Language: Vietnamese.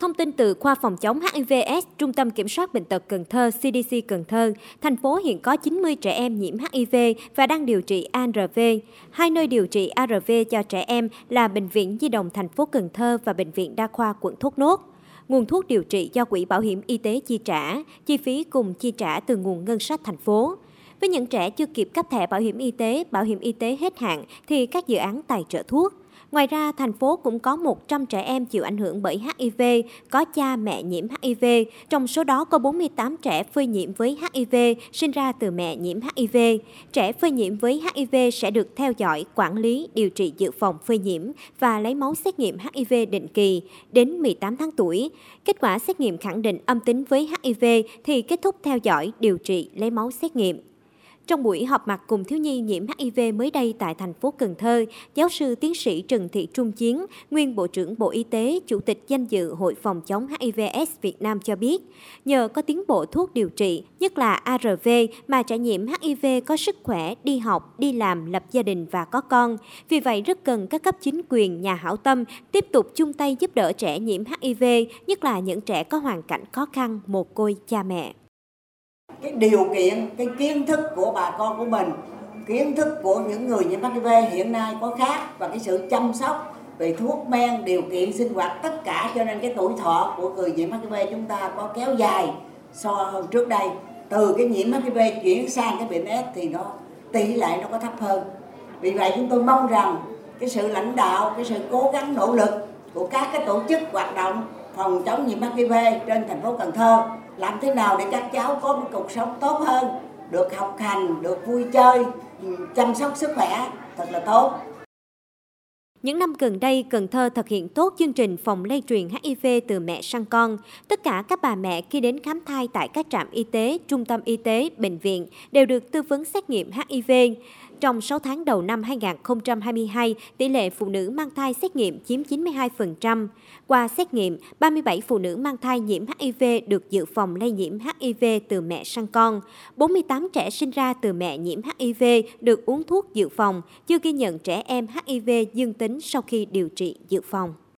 Thông tin từ Khoa phòng chống HIV/AIDS, Trung tâm Kiểm soát Bệnh tật Cần Thơ, CDC Cần Thơ, thành phố hiện có 90 trẻ em nhiễm HIV và đang điều trị ARV. Hai nơi điều trị ARV cho trẻ em là Bệnh viện Nhi đồng Thành phố Cần Thơ và Bệnh viện Đa khoa quận Thốt Nốt. Nguồn thuốc điều trị do Quỹ Bảo hiểm Y tế chi trả, chi phí cùng chi trả từ nguồn ngân sách thành phố. Với những trẻ chưa kịp cấp thẻ bảo hiểm y tế hết hạn thì các dự án tài trợ thuốc. Ngoài ra, thành phố cũng có 100 trẻ em chịu ảnh hưởng bởi HIV, có cha mẹ nhiễm HIV. Trong số đó có 48 trẻ phơi nhiễm với HIV sinh ra từ mẹ nhiễm HIV. Trẻ phơi nhiễm với HIV sẽ được theo dõi, quản lý, điều trị dự phòng phơi nhiễm và lấy máu xét nghiệm HIV định kỳ đến 18 tháng tuổi. Kết quả xét nghiệm khẳng định âm tính với HIV thì kết thúc theo dõi, điều trị, lấy máu xét nghiệm. Trong buổi họp mặt cùng thiếu nhi nhiễm HIV mới đây tại thành phố Cần Thơ, giáo sư tiến sĩ Trần Thị Trung Chiến, nguyên Bộ trưởng Bộ Y tế, Chủ tịch danh dự Hội phòng chống HIV/AIDS Việt Nam cho biết, nhờ có tiến bộ thuốc điều trị, nhất là ARV mà trẻ nhiễm HIV có sức khỏe, đi học, đi làm, lập gia đình và có con. Vì vậy, rất cần các cấp chính quyền, nhà hảo tâm tiếp tục chung tay giúp đỡ trẻ nhiễm HIV, nhất là những trẻ có hoàn cảnh khó khăn, mồ côi cha mẹ. Cái điều kiện, cái kiến thức của bà con của mình, kiến thức của những người nhiễm HIV hiện nay có khác, và cái sự chăm sóc về thuốc men, điều kiện sinh hoạt tất cả, cho nên cái tuổi thọ của người nhiễm HIV chúng ta có kéo dài so hơn trước đây. Từ cái nhiễm HIV chuyển sang cái bệnh AIDS thì nó tỷ lệ nó có thấp hơn. Vì vậy chúng tôi mong rằng cái sự lãnh đạo, cái sự cố gắng nỗ lực của các cái tổ chức hoạt động phòng chống nhiễm HIV trên thành phố Cần Thơ, làm thế nào để các cháu có một cuộc sống tốt hơn, được học hành, được vui chơi, chăm sóc sức khỏe thật là tốt. Những năm gần đây, Cần Thơ thực hiện tốt chương trình phòng lây truyền HIV từ mẹ sang con. Tất cả các bà mẹ khi đến khám thai tại các trạm y tế, trung tâm y tế, bệnh viện đều được tư vấn xét nghiệm HIV. Trong 6 tháng đầu năm 2022, tỷ lệ phụ nữ mang thai xét nghiệm chiếm 92%. Qua xét nghiệm, 37 phụ nữ mang thai nhiễm HIV được dự phòng lây nhiễm HIV từ mẹ sang con. 48 trẻ sinh ra từ mẹ nhiễm HIV được uống thuốc dự phòng, chưa ghi nhận trẻ em HIV dương tính sau khi điều trị dự phòng.